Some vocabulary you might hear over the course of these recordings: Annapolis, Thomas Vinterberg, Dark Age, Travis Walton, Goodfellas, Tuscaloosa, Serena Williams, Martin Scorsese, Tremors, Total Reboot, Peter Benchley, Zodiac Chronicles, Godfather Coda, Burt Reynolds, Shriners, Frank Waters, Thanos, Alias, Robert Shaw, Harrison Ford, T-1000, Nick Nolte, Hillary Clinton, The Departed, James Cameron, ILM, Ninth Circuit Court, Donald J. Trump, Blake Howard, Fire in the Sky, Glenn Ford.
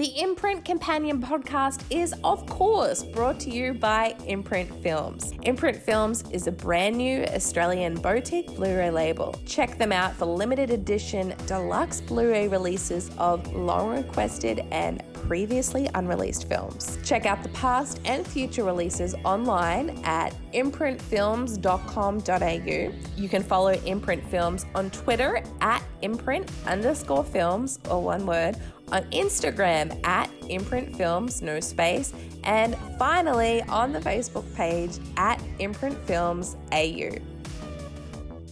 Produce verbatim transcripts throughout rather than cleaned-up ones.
The Imprint Companion Podcast is, of course, brought to you by Imprint Films. Imprint Films is a brand new Australian boutique Blu-ray label. Check them out for limited edition deluxe Blu-ray releases of long-requested and previously unreleased films. Check out the past and future releases online at imprint films dot com dot a u. You can follow Imprint Films on Twitter at imprint underscore films, or one word, on Instagram at Imprint Films, no space, and finally on the Facebook page at Imprint Films A U.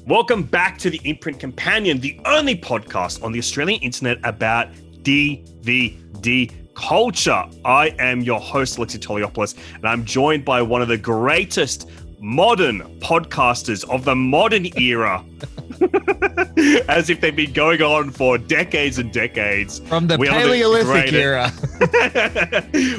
Welcome back to the Imprint Companion, the only podcast on the Australian internet about D V D culture. I am your host, Alexi Toliopoulos, and I'm joined by one of the greatest modern podcasters of the modern era. As if they've been going on for decades and decades. From the Paleolithic era.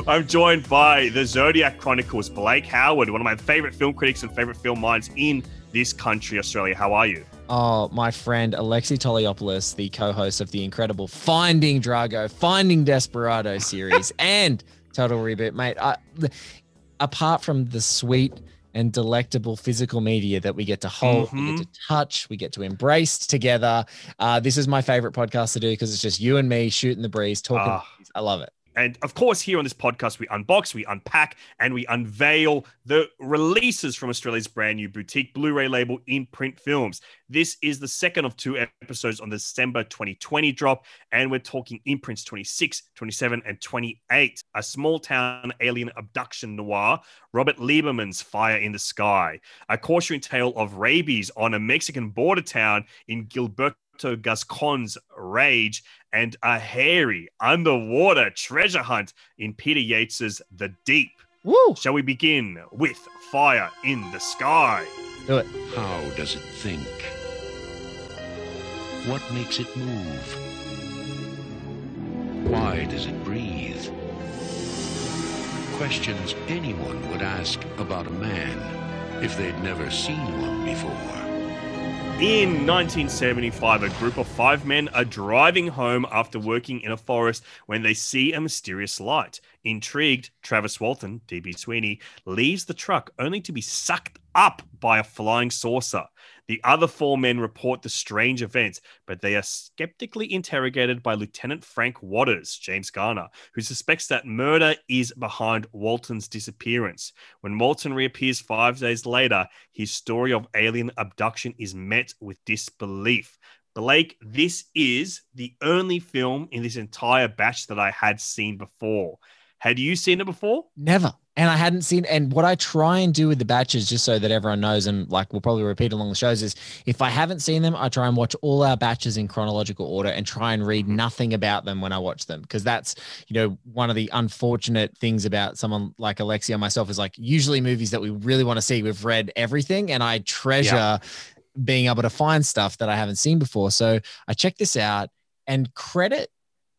I'm joined by the Zodiac Chronicles, Blake Howard, one of my favorite film critics and favorite film minds in this country, Australia. How are you? Oh, my friend, Alexi Toliopoulos, the co-host of the incredible Finding Drago, Finding Desperado series and Total Reboot. Mate, I, apart from the sweet and delectable physical media that we get to hold, mm-hmm. we get to touch, we get to embrace together. Uh, this is my favorite podcast to do because it's just you and me shooting the breeze, talking. Uh, I love it. And of course, here on this podcast, we unbox, we unpack, and we unveil the releases from Australia's brand new boutique Blu-ray label, Imprint Films. This is the second of two episodes on the December twenty twenty drop, and we're talking Imprints twenty-six, twenty-seven, and twenty-eight, a small-town alien abduction noir, Robert Lieberman's Fire in the Sky, a cautionary tale of rabies on a Mexican border town in Gilberto Gascon's Rage, and a hairy underwater treasure hunt in Peter Yates's The Deep. Woo. Shall we begin with Fire in the Sky? Do it. How does it think? What makes it move? Why does it breathe? Questions anyone would ask about a man if they'd never seen one before. In nineteen seventy-five, a group of five men are driving home after working in a forest when they see a mysterious light. Intrigued, Travis Walton, D B. Sweeney, leaves the truck only to be sucked up by a flying saucer. The other four men report the strange events, but they are skeptically interrogated by Lieutenant Frank Waters, James Garner, who suspects that murder is behind Walton's disappearance. When Walton reappears five days later, his story of alien abduction is met with disbelief. Blake, this is the only film in this entire batch that I had seen before. Had you seen it before? Never. And I hadn't seen, and what I try and do with the batches, just so that everyone knows, and like we'll probably repeat along the shows, is if I haven't seen them, I try and watch all our batches in chronological order and try and read nothing about them when I watch them. Because that's, you know, one of the unfortunate things about someone like Alexia and myself is like usually movies that we really want to see, we've read everything, and I treasure yeah. being able to find stuff that I haven't seen before. So I checked this out, and credit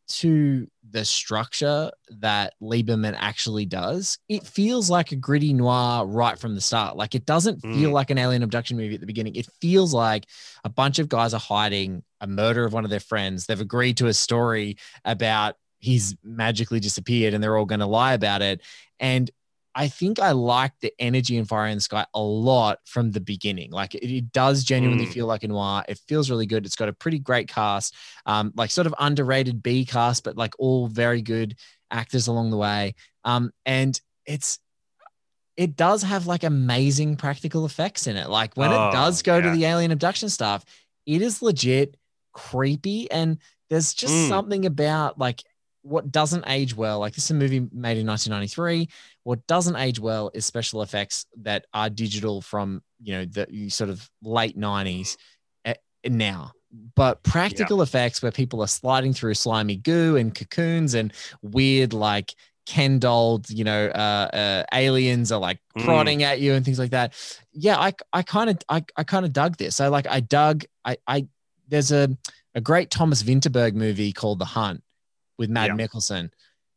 to the structure that Lieberman actually does, it feels like a gritty noir right from the start. Like it doesn't feel mm. like an alien abduction movie at the beginning. It feels like a bunch of guys are hiding a murder of one of their friends. They've agreed to a story about he's magically disappeared and they're all going to lie about it. And I think I like the energy in Fire in the Sky a lot from the beginning. Like it, it does genuinely mm. feel like a noir. It feels really good. It's got a pretty great cast, um, like sort of underrated B cast, but like all very good actors along the way. Um, and it's, it does have like amazing practical effects in it. Like when oh, it does go yeah. to the alien abduction stuff, it is legit creepy. And there's just mm. something about like, what doesn't age well, like this is a movie made in nineteen ninety-three. What doesn't age well is special effects that are digital from, you know, the sort of late nineties now. But practical yeah. effects where people are sliding through slimy goo and cocoons and weird, like Ken dolled, you know, uh, uh, aliens are like prodding mm. at you and things like that. Yeah, I I kind of I I kind of dug this. I like I dug I I there's a a great Thomas Vinterberg movie called The Hunt with Matt yeah. Mickelson.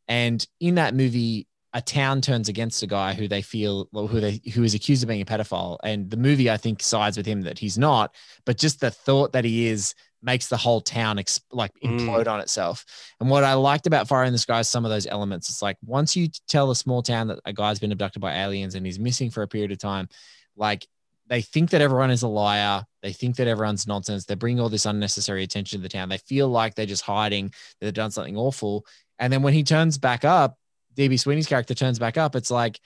And in that movie, a town turns against a guy who they feel, well, who they, who is accused of being a pedophile. And the movie, I think, sides with him that he's not, but just the thought that he is makes the whole town exp- like implode mm. on itself. And what I liked about Fire in the Sky is some of those elements. It's like, once you tell a small town that a guy's been abducted by aliens and he's missing for a period of time, like, they think that everyone is a liar. They think that everyone's nonsense. They bring all this unnecessary attention to the town. They feel like they're just hiding, that they've done something awful. And then when he turns back up, D B. Sweeney's character turns back up. It's like,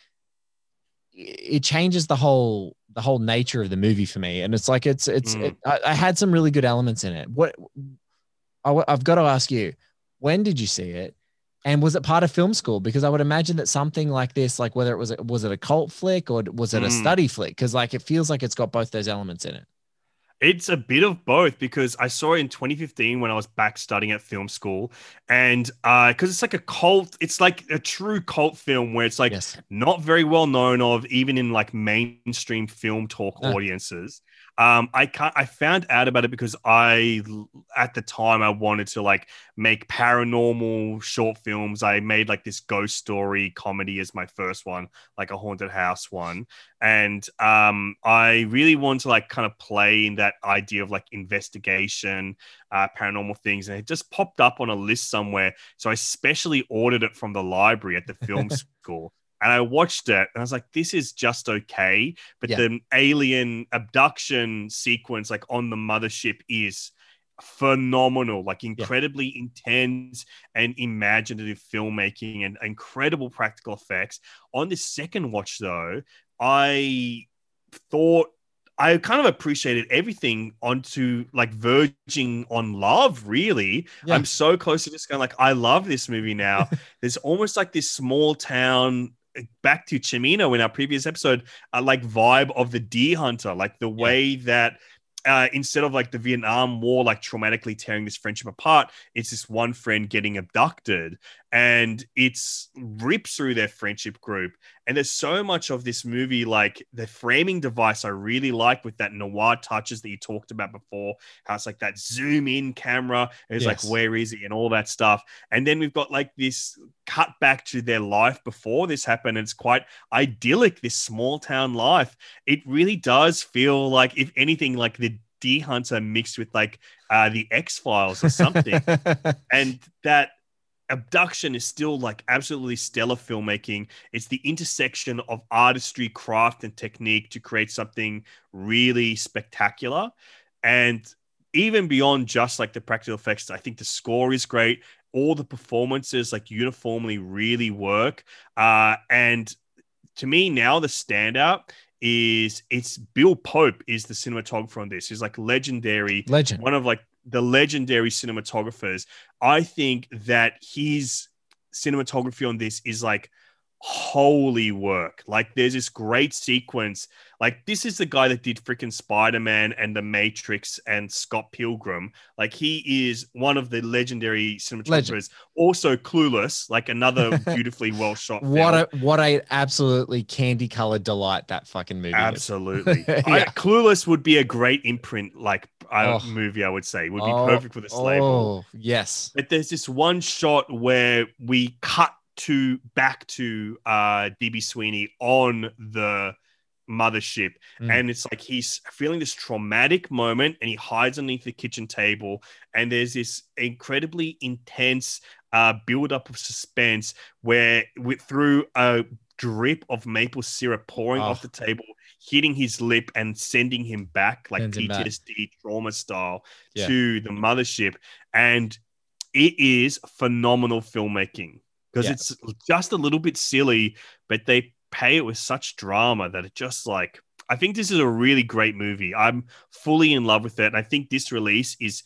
it changes the whole, the whole nature of the movie for me. And it's like, it's, it's, mm. it, I, I had some really good elements in it. What I, I've got to ask you, when did you see it? And was it part of film school? Because I would imagine that something like this, like whether it was, was it a cult flick or was it mm. a study flick? Because like, it feels like it's got both those elements in it. It's a bit of both, because I saw it in twenty fifteen when I was back studying at film school, and uh, because it's like a cult, it's like a true cult film where it's like yes. not very well known of, even in like mainstream film talk no. audiences. Um, I can't, I found out about it because I, at the time I wanted to like make paranormal short films. I made like this ghost story comedy as my first one, like a haunted house one. And um, I really wanted to like kind of play in that idea of like investigation, uh, paranormal things. And it just popped up on a list somewhere. So I specially ordered it from the library at the film school. And I watched it and I was like, this is just okay. But yeah. the alien abduction sequence, like on the mothership, is phenomenal, like incredibly yeah. intense and imaginative filmmaking and incredible practical effects. On the second watch, though, I thought I kind of appreciated everything onto like verging on love, really. Yeah. I'm so close to just going like, I love this movie now. There's almost like this small town, back to Chimino in our previous episode, uh, like vibe of The Deer Hunter, like the yeah. way that uh, instead of like the Vietnam War, like traumatically tearing this friendship apart, it's this one friend getting abducted and it's rips through their friendship group. And there's so much of this movie, like the framing device I really like with that noir touches that you talked about before, how it's like that zoom in camera. It's yes. like, where is he? And all that stuff. And then we've got like this cut back to their life before this happened. It's quite idyllic, this small town life. It really does feel like, if anything, like The Deer Hunter mixed with like uh, The X-Files or something. And that abduction is still like absolutely stellar filmmaking. It's the intersection of artistry, craft, and technique to create something really spectacular. And even beyond just like the practical effects, I think the score is great. All the performances like uniformly really work. Uh, and to me now, the standout is it's Bill Pope is the cinematographer on this. He's like legendary, legend, one of like the legendary cinematographers. I think that his cinematography on this is like holy work. Like there's this great sequence. Like this is the guy that did freaking Spider-Man and The Matrix and Scott Pilgrim. Like he is one of the legendary cinematographers. Legend. Also Clueless, like another beautifully well shot film. What a what a absolutely candy colored delight that fucking movie. Absolutely. yeah. I, Clueless would be a great imprint like uh, oh. movie, I would say. It would be oh. perfect for this oh. label. Yes. But there's this one shot where we cut to back to uh, D B. Sweeney on the mothership. Mm. And it's like he's feeling this traumatic moment and he hides underneath the kitchen table. And there's this incredibly intense uh, build-up of suspense where with, through a drip of maple syrup pouring oh. off the table, hitting his lip and sending him back like Sends P T S D trauma style yeah. to the mothership. And it is phenomenal filmmaking. Because yeah. it's just a little bit silly, but they pay it with such drama that it just like, I think this is a really great movie. I'm fully in love with it. And I think this release is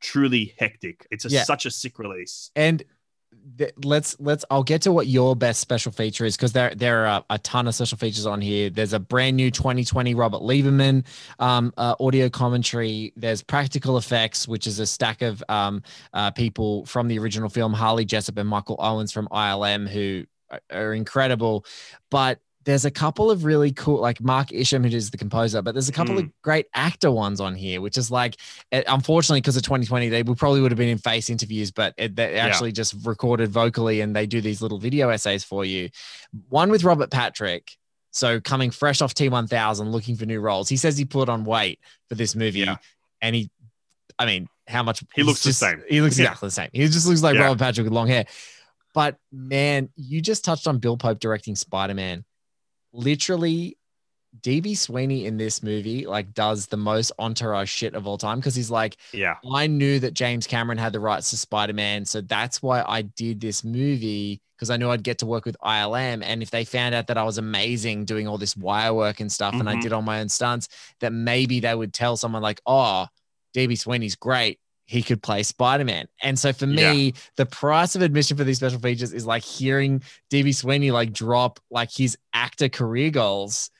truly hectic. It's a, yeah. such a sick release. And th- let's, let's, I'll get to what your best special feature is, because there, there are a ton of special features on here. There's a brand new twenty twenty Robert Lieberman um, uh, audio commentary. There's practical effects, which is a stack of um, uh, people from the original film, Harley Jessup and Michael Owens from I L M, who are incredible. But there's a couple of really cool, like Mark Isham, who is the composer, but there's a couple mm. of great actor ones on here, which is like, it, unfortunately, because of twenty twenty, they would probably would have been in face interviews, but it, they actually yeah. just recorded vocally, and they do these little video essays for you. One with Robert Patrick. So coming fresh off T one thousand, looking for new roles. He says he put on weight for this movie yeah. and he, I mean, how much he looks just, the same. He looks exactly yeah. the same. He just looks like yeah. Robert Patrick with long hair. But man, you just touched on Bill Pope directing Spider-Man. Literally, D B Sweeney in this movie like does the most entourage shit of all time, because he's like, yeah, I knew that James Cameron had the rights to Spider-Man, so that's why I did this movie, because I knew I'd get to work with I L M, and if they found out that I was amazing doing all this wire work and stuff, mm-hmm. and I did all my own stunts, that maybe they would tell someone like, oh, D B Sweeney's great, he could play Spider-Man. And so for me, yeah. the price of admission for these special features is like hearing D B Sweeney like drop like his actor career goals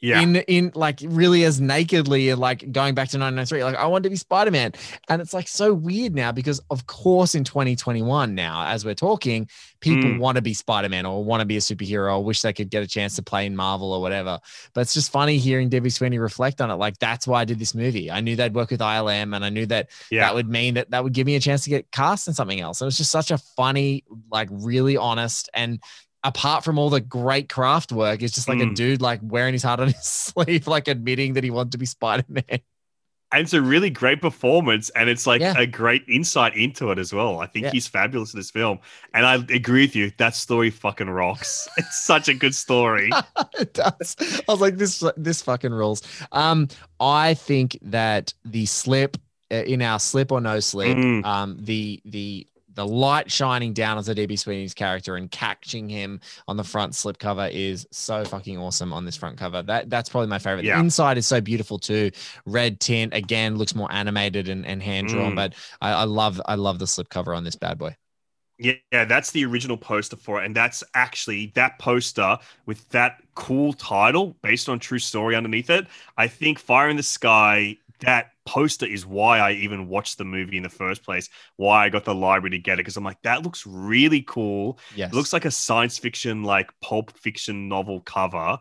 yeah. in, in like really as nakedly, like going back to nineteen ninety-three, like I wanted to be Spider-Man. And it's like so weird now, because of course in twenty twenty-one now, as we're talking, people mm. want to be Spider-Man or want to be a superhero or wish they could get a chance to play in Marvel or whatever. But it's just funny hearing D B Sweeney reflect on it. Like, that's why I did this movie. I knew they'd work with I L M, and I knew that yeah. that would mean that that would give me a chance to get cast in something else. It was just such a funny, like really honest, and apart from all the great craft work, it's just like mm. a dude like wearing his heart on his sleeve, like admitting that he wanted to be Spider-Man. And it's a really great performance, and it's like yeah. a great insight into it as well. I think yeah. he's fabulous in this film. And I agree with you. That story fucking rocks. It's such a good story. It does. I was like, this, this fucking rules. Um, I think that the slip uh, in our slip or no slip, mm. um, the, the, the light shining down on D B Sweeney's character and catching him on the front slip cover is so fucking awesome on this front cover. That That's probably my favorite. Yeah. The inside is so beautiful too. Red tint, again, looks more animated and, and hand-drawn, mm. but I, I love I love the slip cover on this bad boy. Yeah, yeah, that's the original poster for it. And that's actually that poster with that cool title based on true story underneath it. I think Fire in the Sky, that poster is why I even watched the movie in the first place, why I got the library to get it, because I'm like, that looks really cool. Yes. It looks like a science fiction, like pulp fiction novel cover.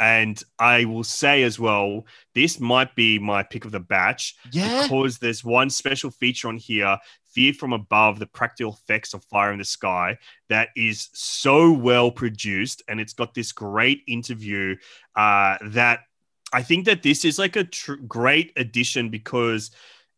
And I will say as well, this might be my pick of the batch yeah. because there's one special feature on here, Fear from Above, the practical effects of Fire in the Sky, that is so well produced, and it's got this great interview uh, that I think that this is like a tr- great addition, because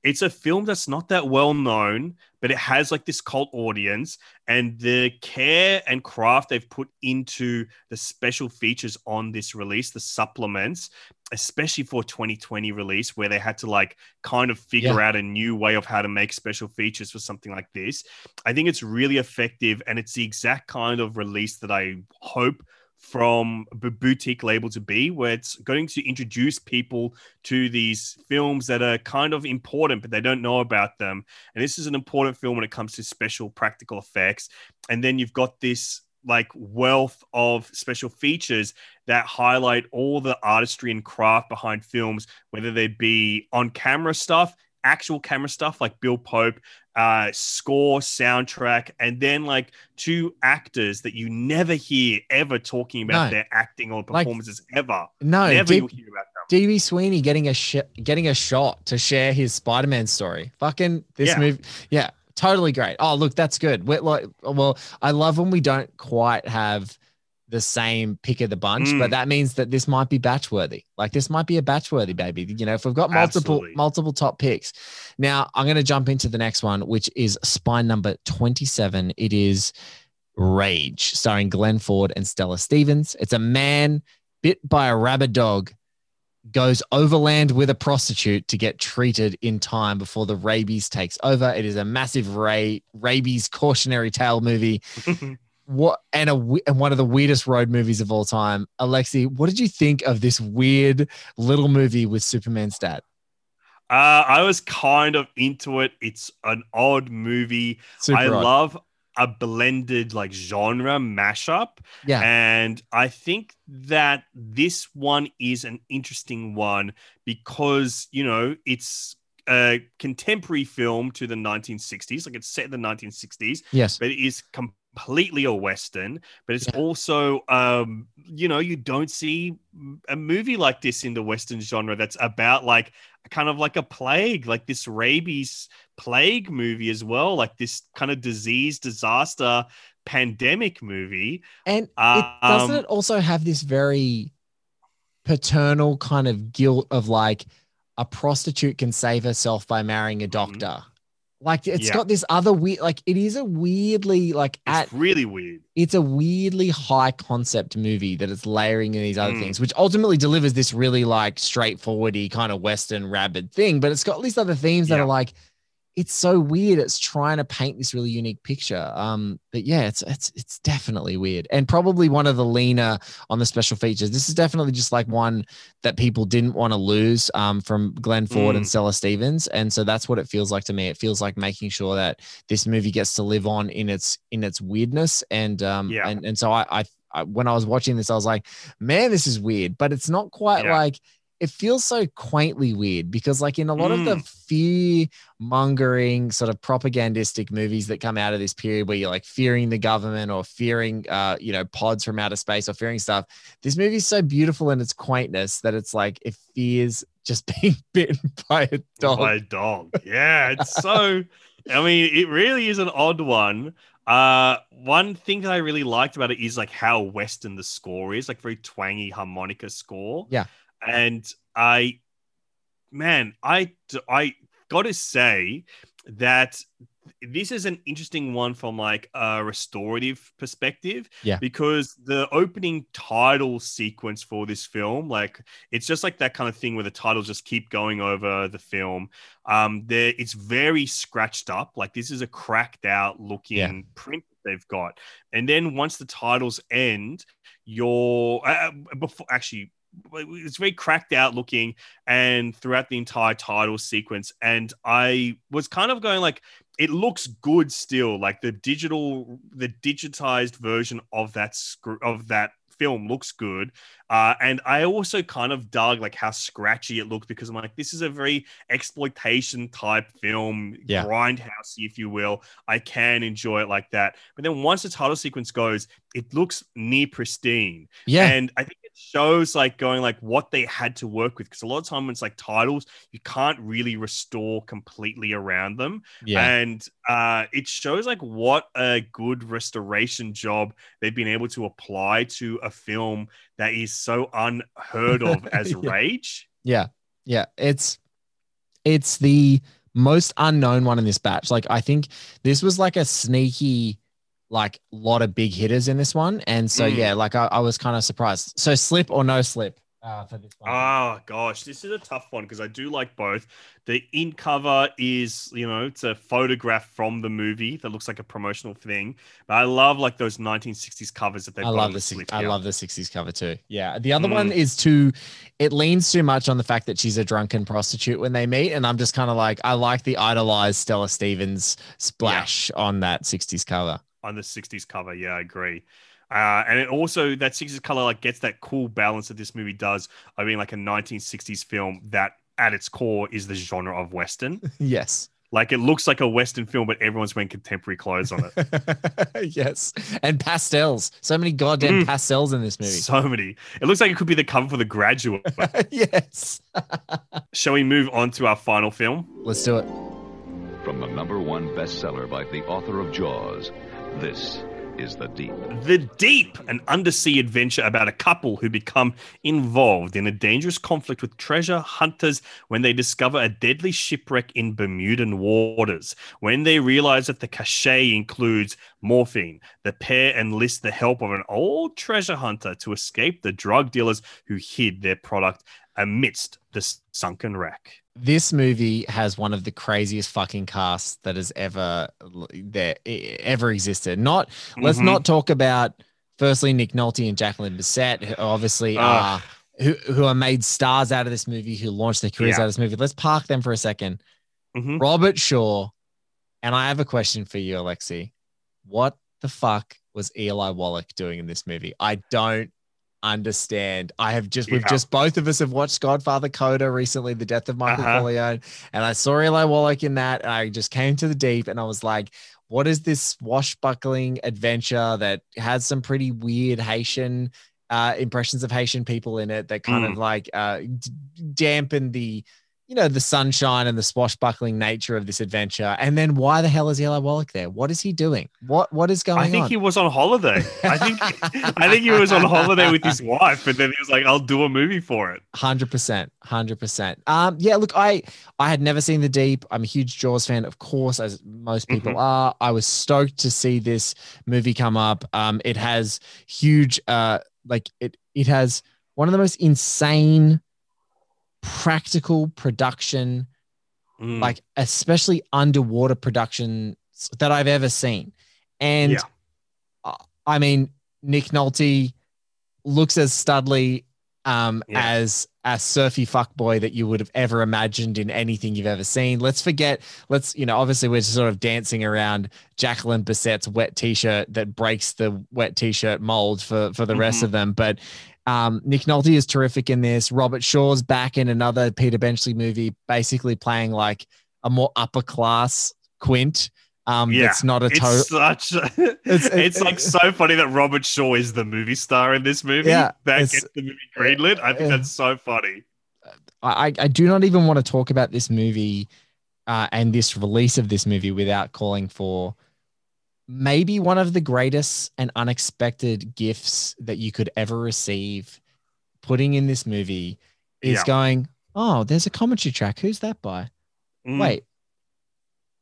it's a film that's not that well known, but it has like this cult audience, and the care and craft they've put into the special features on this release, the supplements, especially for twenty twenty release, where they had to like kind of figure yeah. out a new way of how to make special features for something like this. I think it's really effective, and it's the exact kind of release that I hope from a boutique label to be, where it's going to introduce people to these films that are kind of important, but they don't know about them. And this is an important film when it comes to special practical effects. And then you've got this like wealth of special features that highlight all the artistry and craft behind films, whether they be on camera stuff, actual camera stuff like Bill Pope, uh, score, soundtrack, and then like two actors that you never hear ever talking about no. their acting or performances like, ever. No, never D- hear about them. D B Sweeney getting a sh- getting a shot to share his Spider-Man story. Fucking this yeah. movie, yeah, totally great. Oh, look, that's good. We're like, well, I love when we don't quite have the same pick of the bunch, mm. but that means that this might be batch worthy. Like this might be a batch worthy, baby. You know, if we've got multiple, Absolutely. multiple top picks. Now I'm going to jump into the next one, which is spine number twenty-seven. It is Rage, starring Glenn Ford and Stella Stevens. It's a man bit by a rabid dog, goes overland with a prostitute to get treated in time before the rabies takes over. It is a massive ra- rabies cautionary tale movie. What and a and one of the weirdest road movies of all time. Alexi, what did you think of this weird little movie with Superman's dad? Uh, I was kind of into it. It's an odd movie. Super I odd. love a blended like genre mashup. Yeah. And I think that this one is an interesting one because, you know, it's a contemporary film to the nineteen sixties. Like it's set in the nineteen sixties. Yes. But it is completely completely a Western, but it's yeah. also, um, you know, you don't see a movie like this in the Western genre that's about like kind of like a plague, like this rabies plague movie as well, like this kind of disease, disaster, pandemic movie. And uh, it, doesn't um, it also have this very paternal kind of guilt of like a prostitute can save herself by marrying a doctor? Mm-hmm. Like it's yeah. got this other weird, like it is a weirdly like it's at really weird. It's a weirdly high concept movie that it's layering in these other mm. things, which ultimately delivers this really like straightforwardy kind of Western rabid thing. But it's got all these other themes yeah. that are like, it's so weird. It's trying to paint this really unique picture. Um, but yeah, it's it's it's definitely weird and probably one of the leaner on the special features. This is definitely just like one that people didn't want to lose um, from Glenn Ford mm. and Stella Stevens, and so that's what it feels like to me. It feels like making sure that this movie gets to live on in its in its weirdness, and um, yeah. and and so I, I, I when I was watching this, I was like, man, this is weird, but it's not quite yeah. like. It feels so quaintly weird because like in a lot mm. of the fear mongering sort of propagandistic movies that come out of this period where you're like fearing the government or fearing, uh, you know, pods from outer space or fearing stuff. This movie is so beautiful in its quaintness that it's like, it fears just being bitten by a dog. By a dog. Yeah. It's so, I mean, it really is an odd one. Uh, one thing that I really liked about it is like how Western the score is, like very twangy harmonica score. Yeah. And I, man, I, I got to say that this is an interesting one from like a restorative perspective, yeah. because the opening title sequence for this film, like it's just like that kind of thing where the titles just keep going over the film. Um, there, it's very scratched up. Like this is a cracked out looking yeah. print they've got. And then once the titles end, you're uh, before actually. It's very cracked out looking and throughout the entire title sequence. And I was kind of going like, it looks good still, like the digital, the digitized version of that sc- of that film looks good. Uh, and I also kind of dug like how scratchy it looked because I'm like, this is a very exploitation type film, yeah. grindhouse, if you will. I can enjoy it like that. But then once the title sequence goes, it looks near pristine. Yeah. And I think shows like going like what they had to work with because a lot of time it's like titles you can't really restore completely around them yeah. and uh it shows like what a good restoration job they've been able to apply to a film that is so unheard of as yeah. Rage yeah yeah it's it's the most unknown one in this batch. Like I think this was like a sneaky like a lot of big hitters in this one. And so, mm. yeah, like I, I was kind of surprised. So slip or no slip uh, for this one? Oh gosh, this is a tough one because I do like both. The in cover is, you know, it's a photograph from the movie that looks like a promotional thing. But I love like those nineteen sixties covers that they've I got love the slip I love the sixties cover too. Yeah. The other mm. one is too, it leans too much on the fact that she's a drunken prostitute when they meet. And I'm just kind of like, I like the idolized Stella Stevens splash yeah. on that sixties cover. On the sixties cover, yeah, I agree. Uh, and it also, that sixties color like gets that cool balance that this movie does. I mean, like a nineteen sixties film that at its core is the genre of Western. Yes. Like it looks like a Western film, but everyone's wearing contemporary clothes on it. Yes. And pastels. So many goddamn mm. pastels in this movie. So many. It looks like it could be the cover for The Graduate. Yes. Shall we move on to our final film? Let's do it. From the number one bestseller by the author of Jaws, this is The Deep. The Deep, an undersea adventure about a couple who become involved in a dangerous conflict with treasure hunters when they discover a deadly shipwreck in Bermudan waters. When they realize that the cachet includes morphine, the pair enlist the help of an old treasure hunter to escape the drug dealers who hid their product amidst the sunken wreck. This movie has one of the craziest fucking casts that has ever there ever existed. Not mm-hmm. let's not talk about firstly Nick Nolte and Jacqueline Bisset, who obviously uh, are who who are made stars out of this movie, who launched their careers yeah. out of this movie. Let's park them for a second. Mm-hmm. Robert Shaw, and I have a question for you, Alexi. What the fuck was Eli Wallach doing in this movie? I don't. Understand. I have just, yeah. we've just, both of us have watched Godfather Coda recently, The Death of Michael uh-huh. Corleone, and I saw Eli Wallach in that. And I just came to The Deep and I was like, what is this swashbuckling adventure that has some pretty weird Haitian uh, impressions of Haitian people in it that kind mm. of like uh, d- dampen the, you know, the sunshine and the swashbuckling nature of this adventure. And then why the hell is Eli Wallach there? What is he doing? What What is going on? I think on? he was on holiday. I think I think he was on holiday with his wife, and then he was like, I'll do a movie for it. one hundred percent. one hundred percent. Um, yeah, look, I, I had never seen The Deep. I'm a huge Jaws fan, of course, as most people mm-hmm. are. I was stoked to see this movie come up. Um, it has huge, uh, like, it it has one of the most insane practical production, mm. like especially underwater production that I've ever seen. And yeah. uh, I mean, Nick Nolte looks as studly um, yeah. as a surfy fuckboy that you would have ever imagined in anything you've ever seen. Let's forget, let's, you know, obviously we're sort of dancing around Jacqueline Bissett's wet t-shirt that breaks the wet t-shirt mold for, for the mm-hmm. rest of them. But Um, Nick Nolte is terrific in this. Robert Shaw's back in another Peter Benchley movie, basically playing like a more upper class Quint. Um, yeah, it's not a total. It's, such a- it's, it's, it's like so funny that Robert Shaw is the movie star in this movie. Yeah, that gets the movie greenlit. I think uh, that's so funny. I, I do not even want to talk about this movie uh, and this release of this movie without calling for maybe one of the greatest and unexpected gifts that you could ever receive putting in this movie is yeah. going, oh, there's a commentary track. Who's that by? Mm. Wait,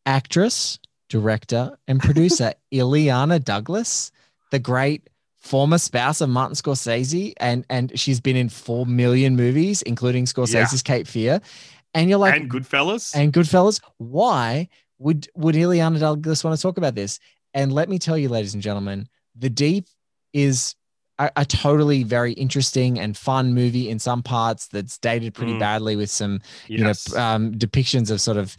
actress, director, and producer Illeana Douglas, the great former spouse of Martin Scorsese. And, and she's been in four million movies, including Scorsese's yeah. Cape Fear. And you're like, and Goodfellas. And Goodfellas. Why would, would Illeana Douglas want to talk about this? And let me tell you, ladies and gentlemen, The Deep is a, a totally very interesting and fun movie in some parts that's dated pretty mm. badly with some yes. you know, um, depictions of sort of,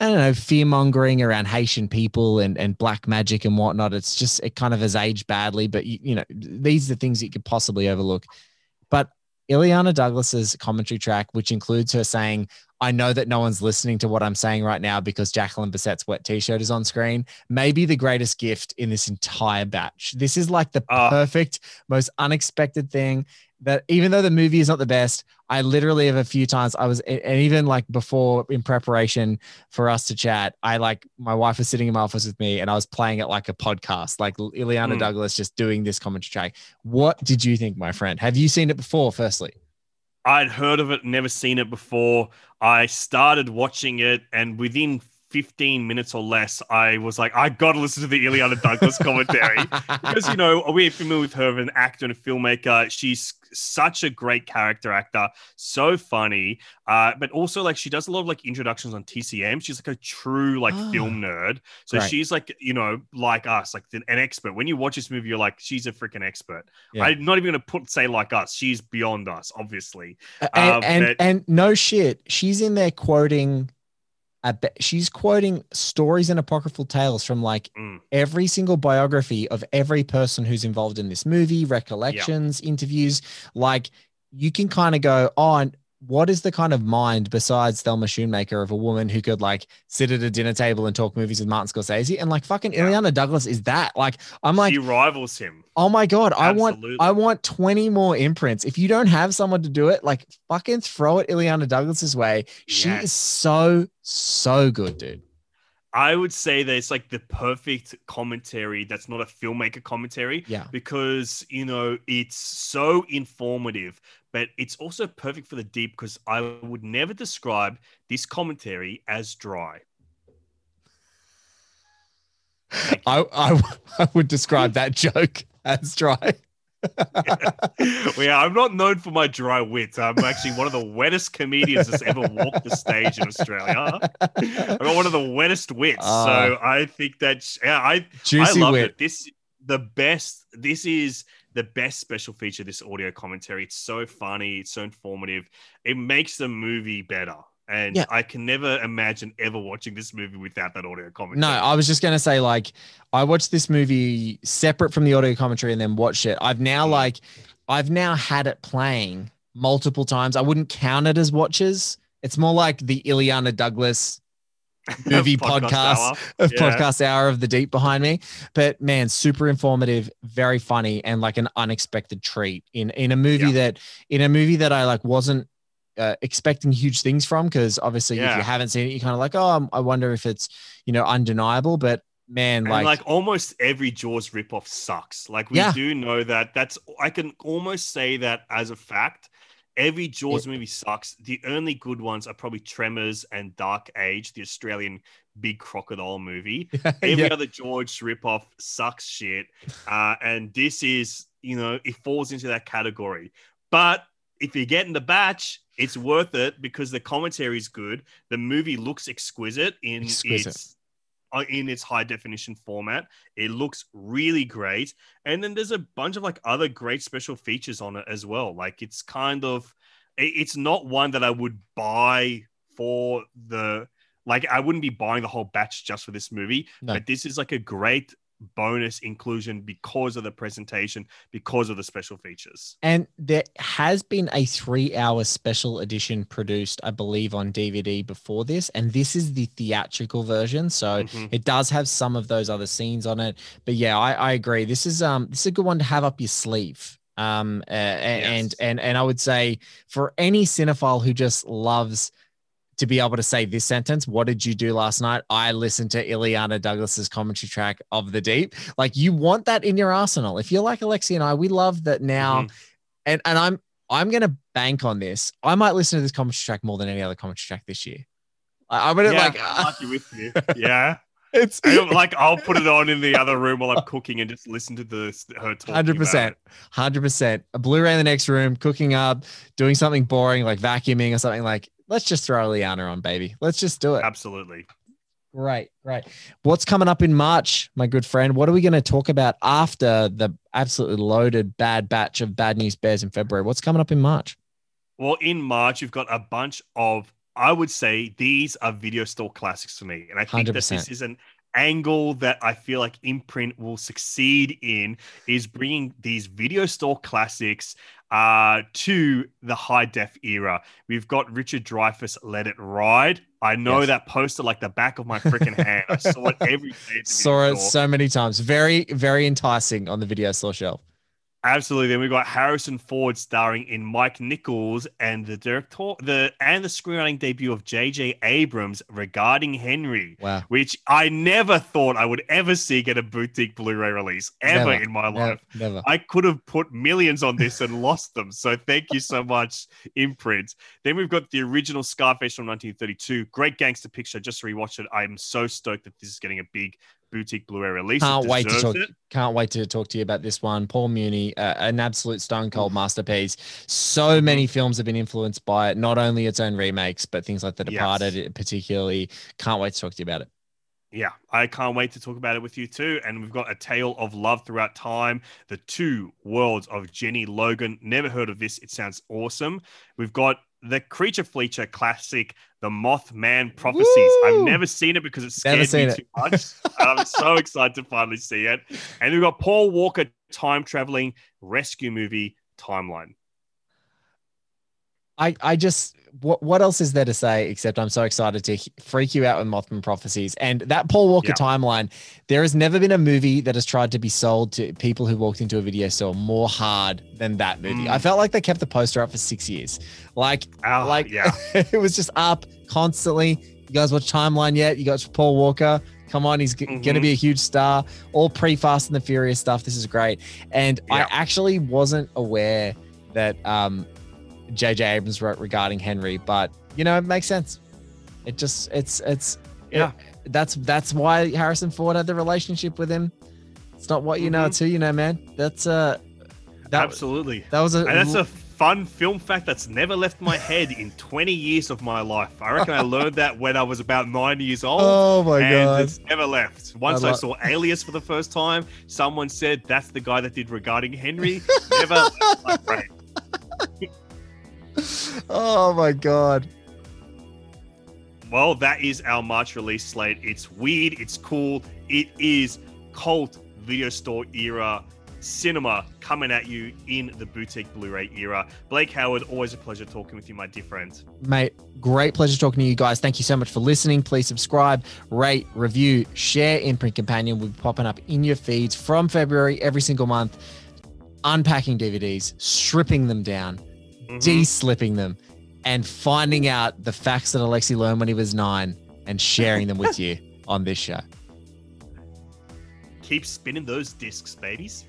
I don't know, fear-mongering around Haitian people and, and black magic and whatnot. It's just, it kind of has aged badly, but, you, you know, these are the things that you could possibly overlook. But Illeana Douglas's commentary track, which includes her saying, I know that no one's listening to what I'm saying right now because Jacqueline Bissett's wet t-shirt is on screen, maybe the greatest gift in this entire batch. This is like the uh, perfect, most unexpected thing that even though the movie is not the best, I literally have a few times I was, and even like before in preparation for us to chat, I like, my wife was sitting in my office with me and I was playing it like a podcast, like Illeana mm. Douglas just doing this commentary track. What did you think, my friend? Have you seen it before, firstly? I'd heard of it, never seen it before. I started watching it, and within fifteen minutes or less, I was like, I got to listen to the Illeana Douglas commentary. Because, you know, we're familiar with her as an actor and a filmmaker. She's such a great character actor, so funny. Uh, but also, like, she does a lot of, like, introductions on T C M. She's, like, a true, like, oh, film nerd. So right. she's, like, you know, like us, like, an expert. When you watch this movie, you're like, she's a freaking expert. Yeah. I'm not even going to put say like us. She's beyond us, obviously. Uh, and, uh, and, but- and no shit. She's in there quoting... I bet she's quoting stories and apocryphal tales from like mm. every single biography of every person who's involved in this movie, recollections, yeah. interviews. Like you can kind of go on, oh, what is the kind of mind besides Thelma Schoonmaker of a woman who could like sit at a dinner table and talk movies with Martin Scorsese? And like fucking yeah. Illeana Douglas is that. Like I'm like, she rivals him. Oh my God. Absolutely. I want, I want twenty more imprints. If you don't have someone to do it, like fucking throw it Illeana Douglas's way. She yes. is so, so good, dude. I would say that it's like the perfect commentary that's not a filmmaker commentary yeah. because, you know, it's so informative, but it's also perfect for The Deep because I would never describe this commentary as dry. I, I, I would describe that joke as dry. yeah. Well, yeah, I'm not known for my dry wit. I'm actually one of the wettest comedians that's ever walked the stage in Australia. I got one of the wettest wits, uh, so I think that yeah, I juicy I love it. This the best. This is the best special feature. This audio commentary. It's so funny. It's so informative. It makes the movie better. And yeah. I can never imagine ever watching this movie without that audio commentary. No, I was just going to say, like, I watched this movie separate from the audio commentary and then watched it. I've now, like, I've now had it playing multiple times. I wouldn't count it as watches. It's more like the Illeana Douglas movie podcast, podcast hour. Yeah. podcast hour of The Deep behind me. But man, super informative, very funny, and like an unexpected treat in in a movie yeah. that in a movie that I like wasn't uh, expecting huge things from, because obviously yeah. if you haven't seen it, you're kind of like, oh, I wonder if it's, you know, undeniable, but. Man, like, like almost every Jaws ripoff sucks. Like we yeah. do know that. That's I can almost say that as a fact. Every Jaws yeah. movie sucks. The only good ones are probably Tremors and Dark Age, the Australian big crocodile movie. Yeah, every yeah. other Jaws ripoff sucks shit. Uh, and this is, you know, it falls into that category. But if you get in the batch, it's worth it because the commentary is good. The movie looks exquisite in exquisite. its. in its high definition format. It looks really great. And then there's a bunch of like other great special features on it as well. Like it's kind of, it's not one that I would buy for the, like I wouldn't be buying the whole batch just for this movie, no. but this is like a great bonus inclusion because of the presentation, because of the special features. And there has been a three hour special edition produced, I believe, on D V D before this, and this is the theatrical version, so mm-hmm. it does have some of those other scenes on it. But yeah, I, I agree, this is um this is a good one to have up your sleeve. um uh, and, yes. and and and I would say for any cinephile who just loves to be able to say this sentence, what did you do last night? I listened to Illeana Douglas's commentary track of The Deep. Like you want that in your arsenal. If you're like Alexi and I, we love that now. Mm-hmm. And and I'm I'm gonna bank on this. I might listen to this commentary track more than any other commentary track this year. I, I'm gonna yeah, like uh, lucky with you. Yeah. It's like I'll put it on in the other room while I'm cooking and just listen to the her talking. Hundred percent, hundred percent. A Blu-ray in the next room, cooking up, doing something boring like vacuuming or something. Like let's just throw Illeana on, baby. Let's just do it. Absolutely. Right, right. What's coming up in March, my good friend? What are we going to talk about after the absolutely loaded bad batch of Bad News Bears in February? What's coming up in March? Well, in March you've got a bunch of. I would say these are video store classics for me. And I think one hundred percent that this is an angle that I feel like Imprint will succeed in, is bringing these video store classics uh, to the high def era. We've got Richard Dreyfuss, Let It Ride. I know yes. that poster like the back of my freaking hand. I saw it every day. Saw it so many times. Very, very enticing on the video store shelf. Absolutely. Then we've got Harrison Ford starring in Mike Nichols and the director, the and the screenwriting debut of J J Abrams, Regarding Henry, wow. which I never thought I would ever see get a boutique Blu-ray release ever never, in my life. Never, never. I could have put millions on this and lost them. So thank you so much, Imprint. Then we've got the original Scarface from nineteen thirty-two. Great gangster picture. Just rewatched it. I'm so stoked that this is getting a big boutique Blu-ray release. Can't wait to talk. It. Can't wait to talk to you about this one. Paul Muni, uh, an absolute stone cold masterpiece. So many films have been influenced by it, not only its own remakes, but things like The Departed, yes. particularly. Can't wait to talk to you about it. Yeah, I can't wait to talk about it with you too. And we've got A Tale of Love Throughout Time, The Two Worlds of Jenny Logan. Never heard of this. It sounds awesome. We've got the creature feature classic, The Mothman Prophecies. Woo! I've never seen it because it scared me it. too much. And I'm so excited to finally see it. And we've got Paul Walker, time traveling rescue movie, Timeline. I, I just, what what else is there to say except I'm so excited to freak you out with Mothman Prophecies and that Paul Walker yeah. timeline. There has never been a movie that has tried to be sold to people who walked into a video store more hard than that movie. Mm. I felt like they kept the poster up for six years. Like, oh, like yeah. it was just up constantly. You guys watch Timeline yet? You got Paul Walker. Come on, he's g- mm-hmm. going to be a huge star. All pre-Fast and the Furious stuff. This is great. And yeah. I actually wasn't aware that... um. J J Abrams wrote Regarding Henry, but you know, it makes sense. It just, it's, it's, yeah, it, that's, that's why Harrison Ford had the relationship with him. It's not what you mm-hmm. know, it's who you know, man. That's uh, that, absolutely. That was a, and that's a fun film fact that's never left my head in twenty years of my life. I reckon I learned that when I was about nine years old. Oh my and God. It's never left. Once I, I saw Alias for the first time, someone said, that's the guy that did Regarding Henry. Never left my brain. Oh my God. Well, that is our March release slate. It's weird, it's cool, it is cult video store era cinema coming at you in the boutique Blu-ray era. Blake Howard, always a pleasure talking with you, my dear friend. Mate, great pleasure talking to you guys. Thank you so much for listening. Please subscribe, rate, review, share Imprint Companion. We'll be popping up in your feeds from February every single month, unpacking D V Ds, stripping them down, mm-hmm. de-slipping them, and finding out the facts that Alexi learned when he was nine and sharing them with you on this show. Keep spinning those discs, babies.